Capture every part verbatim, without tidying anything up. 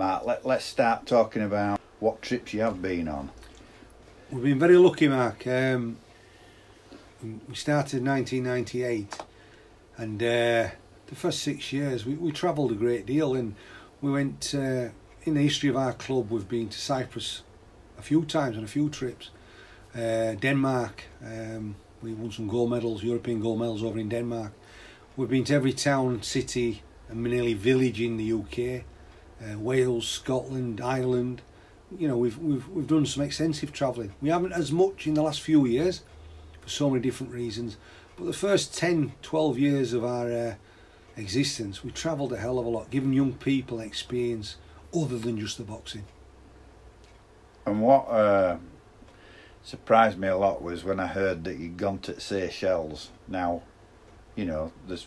Mark, let, let's start talking about what trips you have been on. We've been very lucky, Mark. Um, we started in nineteen ninety-eight, and uh, the first six years we, we travelled a great deal, and we went, uh, in the history of our club, we've been to Cyprus a few times on a few trips, uh, Denmark, um, we won some gold medals, European gold medals over in Denmark. We've been to every town, city and nearly village in the U K, uh, Wales, Scotland, Ireland. You know, we've, we've, we've done some extensive travelling. We haven't as much in the last few years for so many different reasons, but the first ten, twelve years of our uh, existence, we travelled a hell of a lot, giving young people experience other than just the boxing. And what uh, surprised me a lot was when I heard that you'd gone to Seychelles. Now, you know, there's,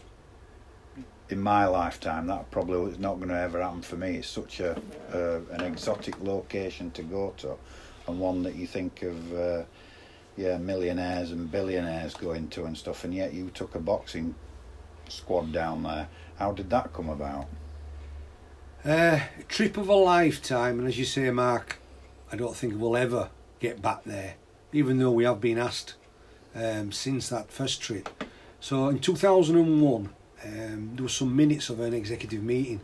in my lifetime, that probably is not going to ever happen for me. It's such a uh, an exotic location to go to, and one that you think of, uh, yeah, millionaires and billionaires going to and stuff. And yet, you took a boxing squad down there. How did that come about? Uh, a trip of a lifetime, and as you say, Mark, I don't think we'll ever get back there, even though we have been asked um, since that first trip. So in two thousand one, um, there was some minutes of an executive meeting,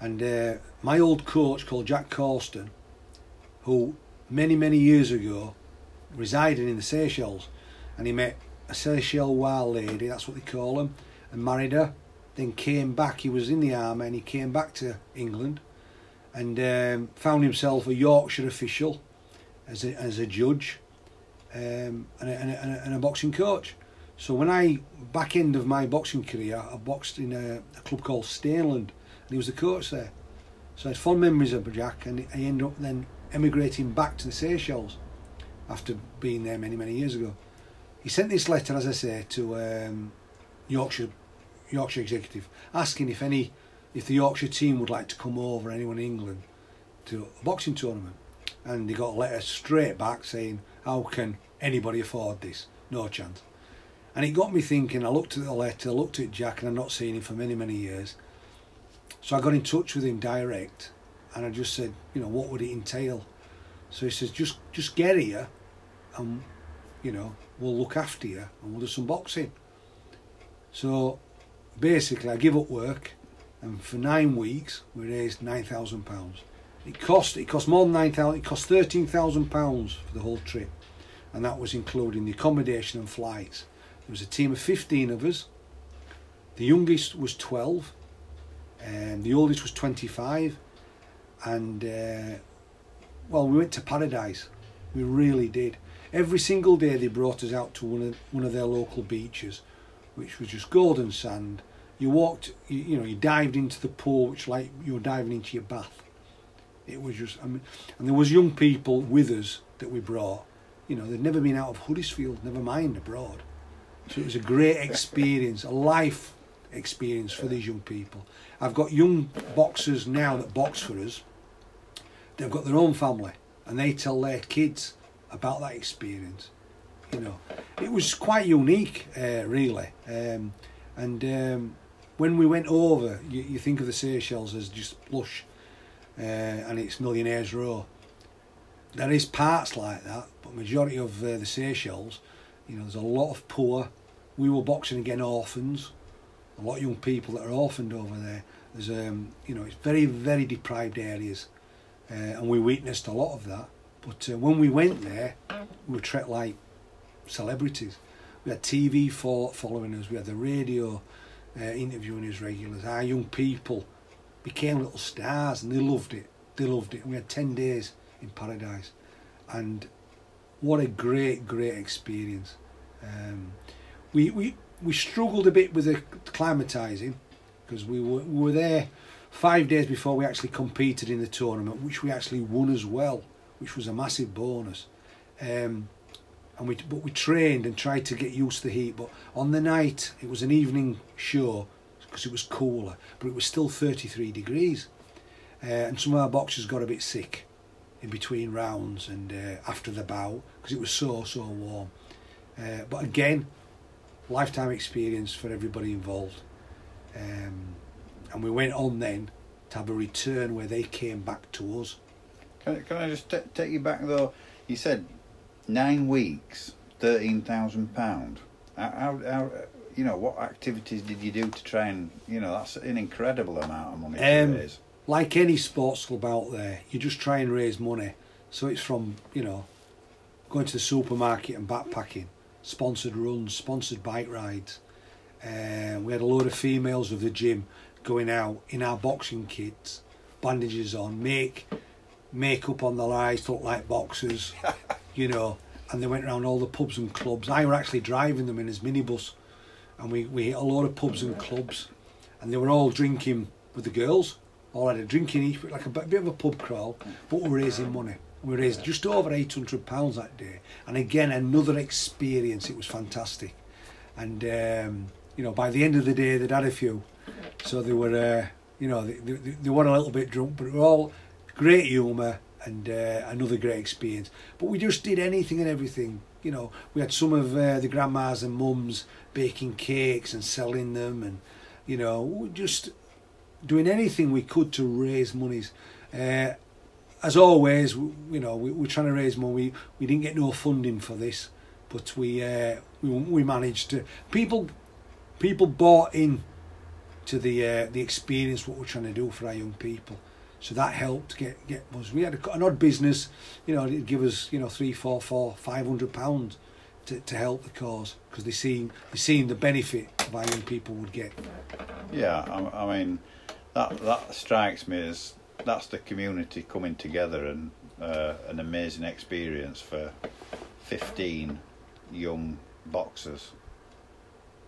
and uh, my old coach called Jack Carlston, who many many years ago resided in the Seychelles, and he met a Seychelles wild lady, that's what they call them, and married her. Then came back, he was in the army, and he came back to England and um, found himself a Yorkshire official as a, as a judge um, and, a, and, a, and a boxing coach. So when I, back end of my boxing career, I boxed in a, a club called Stainland, and he was the coach there. So I had fond memories of Jack, and I ended up then emigrating back to the Seychelles after being there many, many years ago. He sent this letter, as I say, to um, Yorkshire Yorkshire executive, asking if any, if the Yorkshire team would like to come over, anyone in England, to a boxing tournament. And they got a letter straight back saying, how can anybody afford this? No chance. And it got me thinking. I looked at the letter, looked at Jack, and I've not seen him for many, many years. So I got in touch with him direct, and I just said, you know, what would it entail? So he says, just just get here, and, you know, we'll look after you, and we'll do some boxing. So basically, I give up work, and for nine weeks we raised nine thousand pounds. It cost it cost more than nine thousand. It cost thirteen thousand pounds for the whole trip, and that was including the accommodation and flights. There was a team of fifteen of us. The youngest was twelve, and the oldest was twenty-five. And uh, well, we went to paradise. We really did. Every single day they brought us out to one of one of their local beaches, which was just golden sand. You walked, you, you know, you dived into the pool, which like you were diving into your bath. It was just, I mean, and there was young people with us that we brought. You know, they'd never been out of Huddersfield, never mind abroad. So it was a great experience, a life experience for these young people. I've got young boxers now that box for us. They've got their own family, and they tell their kids about that experience. You know, it was quite unique, uh, really. Um, and um, when we went over, you, you think of the Seychelles as just plush, uh, and it's Millionaires Row. There is parts like that, but majority of uh, the Seychelles, you know, there's a lot of poor. We were boxing again orphans, a lot of young people that are orphaned over there. There's, um, you know, it's very, very deprived areas, uh, and we witnessed a lot of that. But uh, when we went there, we were treated like celebrities. We had T V for following us, we had the radio uh, interviewing us regulars. Our young people became little stars, and they loved it, they loved it. And we had ten days in paradise, and what a great, great experience. Um, we, we, we struggled a bit with the acclimatising, because we were, we were there five days before we actually competed in the tournament, which we actually won as well, which was a massive bonus. Um, And we, but we trained and tried to get used to the heat. But on the night, it was an evening show because it was cooler, but it was still thirty-three degrees. Uh, and some of our boxers got a bit sick in between rounds and uh, after the bout because it was so, so warm. Uh, but again, lifetime experience for everybody involved. Um, and we went on then to have a return where they came back to us. Can, can I just t take you back though? You said nine weeks, thirteen thousand pound. How, how, you know, what activities did you do to try and, you know, that's an incredible amount of money to um, raise. Like any sports club out there, you just try and raise money. So it's from, you know, going to the supermarket and backpacking, sponsored runs, sponsored bike rides. Uh, we had a load of females of the gym going out in our boxing kits, bandages on, make makeup on their eyes to look like boxers, you know. And they went around all the pubs and clubs. I were actually driving them in his minibus, and we, we hit a load of pubs and clubs, and they were all drinking with the girls, all had a drinking each, like a bit of a pub crawl, but we're raising money. We raised just over eight hundred pounds that day, and again, another experience. It was fantastic. And um, you know, by the end of the day, they'd had a few, so they were, uh, you know, they, they, they were a little bit drunk, but we were all great humour. And uh, another great experience. But we just did anything and everything, you know. We had some of uh, the grandmas and mums baking cakes and selling them, and, you know, just doing anything we could to raise monies. Uh, as always, we, you know, we were trying to raise money. We, we didn't get no funding for this, but we uh, we, we managed to. People people bought in to the uh, the experience, what we're trying to do for our young people. So that helped get get us. We had a, an odd business, you know. It'd give us, you know, three, four, four, five hundred pounds to to help the cause, because they seen they seen the benefit of our young people would get. Yeah, I, I mean, that that strikes me as that's the community coming together, and uh, an amazing experience for fifteen young boxers.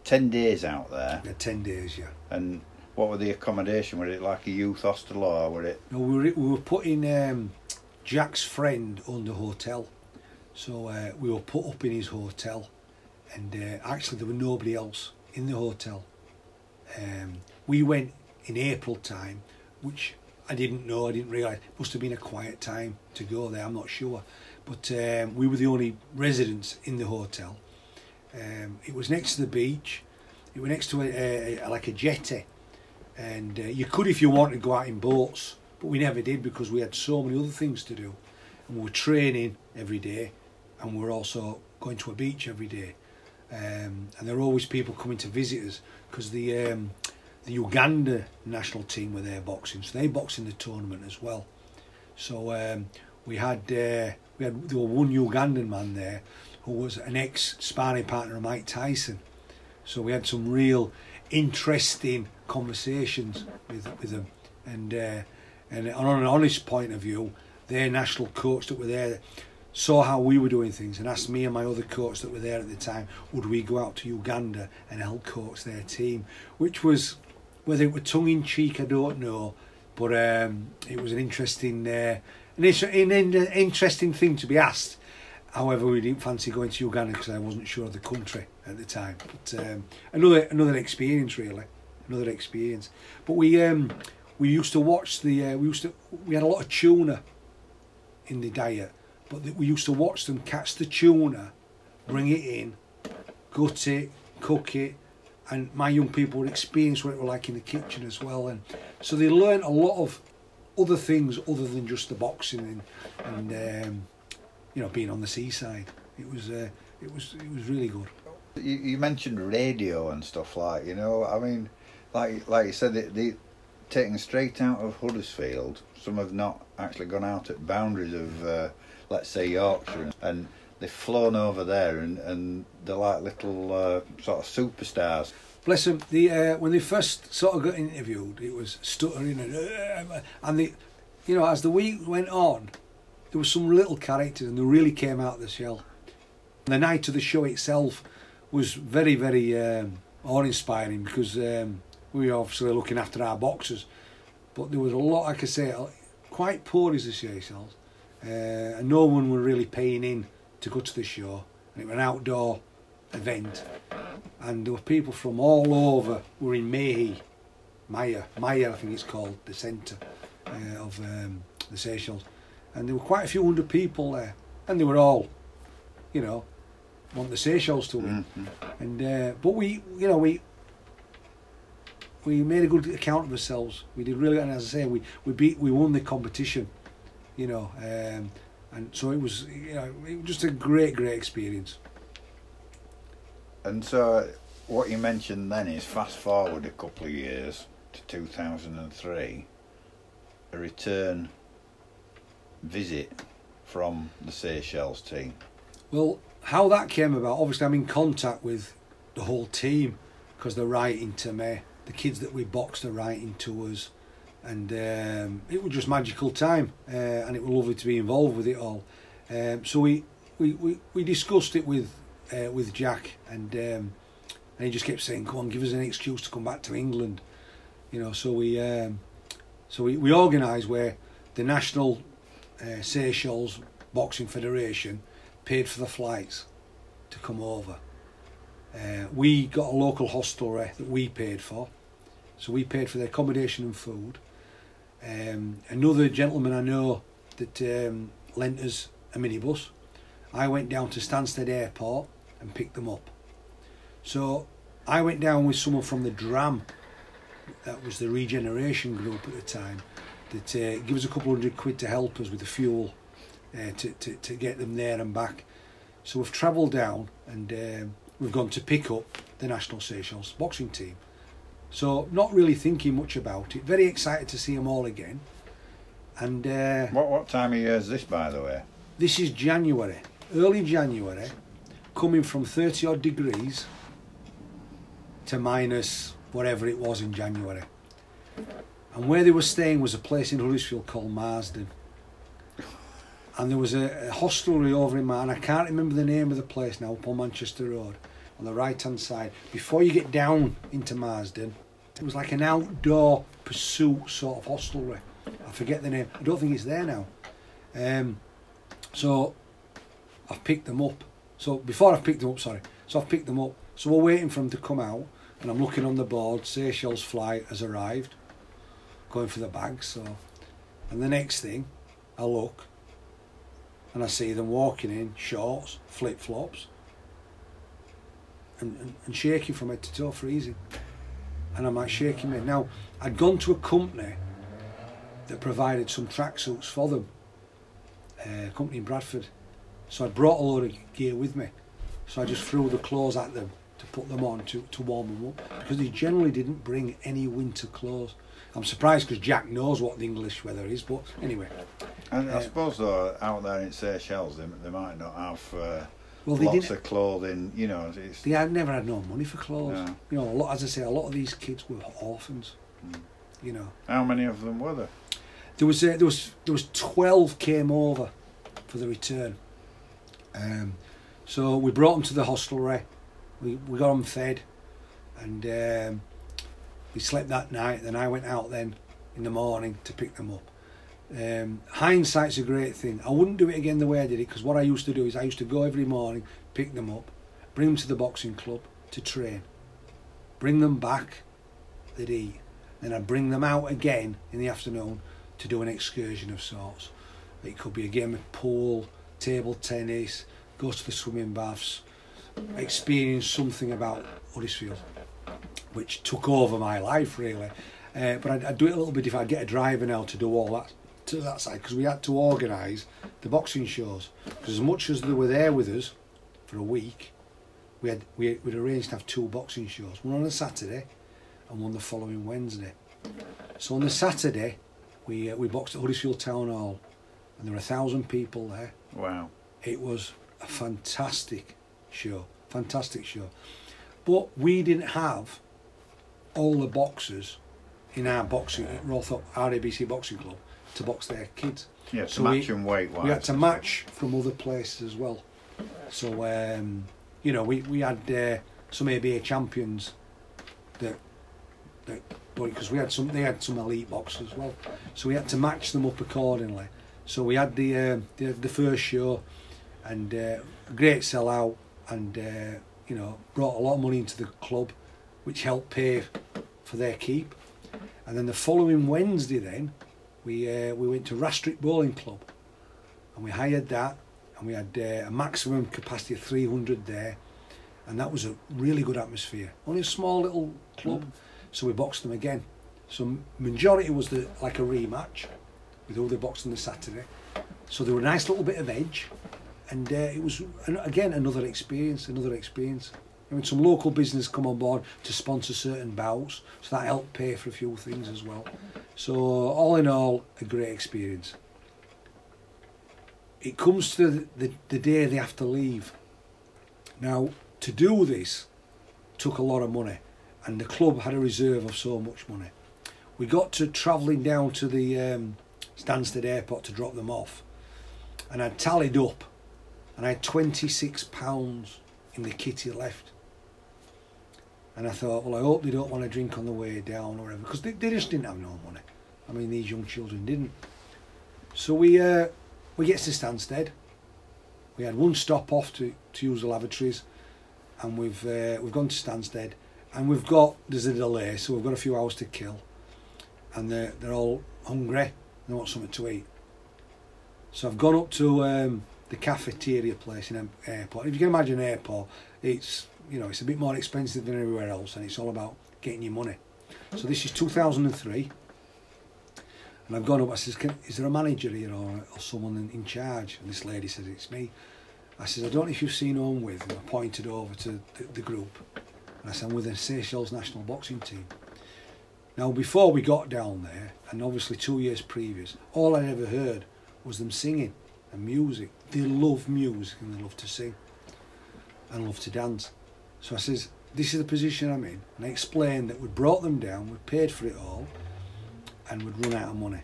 Ten days out there. Yeah, ten days, yeah. And what were the accommodation? Were it like a youth hostel, or were it? No, we were, we were putting um, Jack's friend on the hotel, so uh, we were put up in his hotel, and uh, actually there was nobody else in the hotel. Um, we went in April time, which I didn't know, I didn't realise. It must have been a quiet time to go there, I'm not sure. But um, we were the only residents in the hotel. Um, it was next to the beach. It was next to a, a, a, like a jetty. And uh, you could, if you wanted, go out in boats, but we never did because we had so many other things to do, and we were training every day, and we were also going to a beach every day, um, and there were always people coming to visit us, because the um, the Uganda national team were there boxing, so they boxed in the tournament as well. So um, we had uh, we had there were one Ugandan man there who was an ex sparring partner of Mike Tyson, so we had some real interesting conversations with with them, and uh, and on an honest point of view, their national coach that were there saw how we were doing things and asked me and my other coach that were there at the time, would we go out to Uganda and help coach their team? Which was, whether it were tongue in cheek, I don't know, but um, it was an interesting uh, an, an, an interesting thing to be asked. However, we didn't fancy going to Uganda because I wasn't sure of the country at the time. But um, another another experience, really, another experience. But we um, we used to watch the uh, we used to we had a lot of tuna in the diet, but the, we used to watch them catch the tuna, bring it in, gut it, cook it, and my young people would experience what it was like in the kitchen as well, and so they learned a lot of other things other than just the boxing and. and um, You know, being on the seaside, it was, uh, it was, it was really good. You, you mentioned radio and stuff, like, you know. I mean, like, like you said, they, they taken straight out of Huddersfield. Some have not actually gone out at boundaries of, uh, let's say, Yorkshire, and they've flown over there, and and they're like little uh, sort of superstars. Bless them. The uh, when they first sort of got interviewed, it was stuttering and uh, and the, you know, as the week went on, there were some little characters, and they really came out of the shell. The night of the show itself was very, very um, awe-inspiring, because um, we were obviously looking after our boxers, but there was a lot, like I say, quite poor is the Seychelles, uh, and no one were really paying in to go to the show. And it was an outdoor event, and there were people from all over. We were in Mahi, Maya, Maya, I think it's called, the centre uh, of um, the Seychelles. And there were quite a few hundred people there, and they were all, you know, want the Seychelles to win. Mm-hmm. And uh, but we, you know, we we made a good account of ourselves. We did really, and as I say, we we beat, we won the competition, you know, um, and so it was, you know, it was just a great, great experience. And so, what you mentioned then is fast forward a couple of years to two thousand three, a return visit from the Seychelles team. Well, how that came about, obviously I'm in contact with the whole team because they're writing to me. The kids that we boxed are writing to us, and um, it was just magical time, uh, and it was lovely to be involved with it all. Um, so we, we, we, we discussed it with uh, with Jack, and um, and he just kept saying, "Come on, give us an excuse to come back to England," you know. So we um, so we, we organised where the National uh, Seychelles Boxing Federation paid for the flights to come over. Uh, we got a local hostelry that we paid for, so we paid for the accommodation and food. Um, another gentleman I know that um, lent us a minibus. I went down to Stansted Airport and picked them up. So I went down with someone from the D R A M, that was the regeneration group at the time, that uh, gave us a couple hundred quid to help us with the fuel uh, to, to, to get them there and back. So we've travelled down and um, we've gone to pick up the National Seychelles boxing team. So not really thinking much about it. Very excited to see them all again. And uh, what what time of year is this, by the way? This is January, early January, coming from thirty odd degrees to minus whatever it was in January. And where they were staying was a place in Huddersfield called Marsden. And there was a, a hostelry over in Marsden. I can't remember the name of the place now, up on Manchester Road, on the right-hand side. Before you get down into Marsden, it was like an outdoor pursuit sort of hostelry. I forget the name. I don't think it's there now. Um, so I've picked them up. So before I've picked them up, sorry. So I've picked them up. So we're waiting for them to come out, and I'm looking on the board. Seychelles flight has arrived. Going for the bags. So, and the next thing, I look. And I see them walking in shorts, flip-flops, and, and, and shaking from head to toe, freezing. And I'm like shaking me. Now, I'd gone to a company that provided some tracksuits for them, uh, a company in Bradford. So I brought a load of gear with me. So I just threw the clothes at them to put them on to, to warm them up, because they generally didn't bring any winter clothes. I'm surprised because Jack knows what the English weather is, but anyway. And I suppose though, out there in Seychelles, they, they might not have uh, well, they lots of clothing, you know. It's, they had never had no money for clothes. No. You know, a lot, as I say, a lot of these kids were orphans, mm. you know. How many of them were there? There was, uh, there was, there was twelve came over for the return. Um, so we brought them to the hostelry, we, we got them fed, and um, we slept that night. Then I went out then in the morning to pick them up. Um, hindsight's a great thing. I wouldn't do it again the way I did it, because what I used to do is I used to go every morning, pick them up, bring them to the boxing club to train, bring them back, they'd eat, then I'd bring them out again in the afternoon to do an excursion of sorts. It could be a game of pool, table tennis, go to the swimming baths, experience something about Huddersfield, which took over my life really. Uh, but I'd, I'd do it a little bit if I'd get a driver now to do all that to that side, because we had to organise the boxing shows, because as much as they were there with us for a week, we had we would arrange to have two boxing shows, one on a Saturday and one the following Wednesday. So on the Saturday we uh, we boxed at Huddersfield Town Hall, and there were a thousand people there. Wow! It was a fantastic show, fantastic show. But we didn't have all the boxers in our boxing at Rothop R A B C Boxing Club to box their kids. Yeah, to so match we, and weight wise. We had to match from other places as well. So, um, you know, we, we had uh, some A B A champions that, that because we had some, they had some elite boxers as well. So we had to match them up accordingly. So we had the uh, the, the first show, and uh, a great sellout, and, uh, you know, brought a lot of money into the club, which helped pay for their keep. And then the following Wednesday then, we uh, we went to Rastrick Bowling Club, and we hired that, and we had uh, a maximum capacity of three hundred there, and that was a really good atmosphere. Only a small little club. Mm. So we boxed them again. So majority was the like a rematch with who they boxed on the Saturday. So there were a nice little bit of edge, and uh, it was an, again another experience, another experience. I mean, some local business come on board to sponsor certain bouts, so that helped pay for a few things as well. So all in all, a great experience. It comes to the, the, the day they have to leave. Now, to do this took a lot of money, and the club had a reserve of so much money. We got to travelling down to the um, Stansted Airport to drop them off, and I tallied up, and I had twenty-six pounds in the kitty left. And I thought, well, I hope they don't want to drink on the way down or whatever, because they, they just didn't have no money. I mean, these young children didn't. So we uh, we get to Stansted. We had one stop off to, to use the lavatories, and we've uh, we've gone to Stansted, and we've got there's a delay, so we've got a few hours to kill, and they're they're all hungry. They want something to eat. So I've gone up to um, the cafeteria place in an airport. If you can imagine an airport, it's, you know, it's a bit more expensive than everywhere else, and it's all about getting your money. So this is two thousand three, and I've gone up. I says, can, is there a manager here or, or someone in, in charge? And this lady says, it's me. I says, I don't know if you've seen who I'm with. And I pointed over to the, the group, and I said, I'm with the Seychelles national boxing team. Now, before we got down there, and obviously two years previous, all I'd ever heard was them singing and music. They love music, and they love to sing and love to dance. So I says, this is the position I'm in, and I explained that we brought them down, we paid for it all, and we'd run out of money.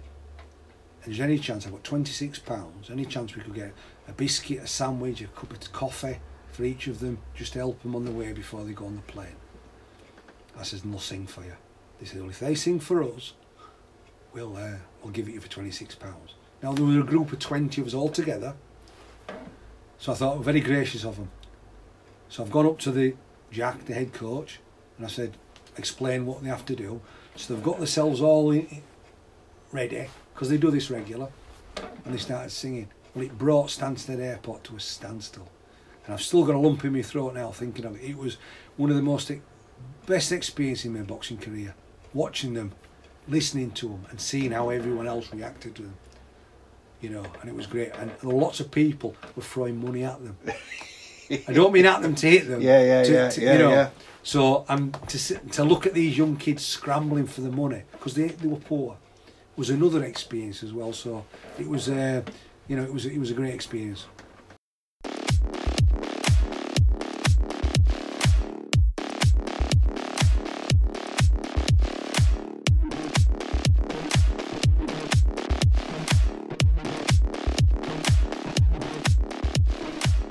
And there's any chance, I've got twenty-six pounds, any chance we could get a biscuit, a sandwich, a cup of coffee for each of them, just to help them on the way before they go on the plane. I says, and they'll sing for you. They said, well, if they sing for us, we'll, uh, we'll give it you for twenty-six pounds. Now, there was a group of twenty of us all together, so I thought, well, very gracious of them. So I've gone up to the Jack, the head coach, and I said, explain what they have to do. So they've got themselves all in, ready, because they do this regular, and they started singing. Well, it brought Stansted Airport to a standstill. And I've still got a lump in my throat now thinking of it. It was one of the most best experiences in my boxing career. Watching them, listening to them, and seeing how everyone else reacted to them, you know, and it was great. And lots of people were throwing money at them. I don't mean at them to hit them. Yeah, yeah, to, yeah, to, yeah, you know, yeah. So um, to sit, to look at these young kids scrambling for the money because they they were poor was another experience as well. So it was, uh, you know, it was it was a great experience.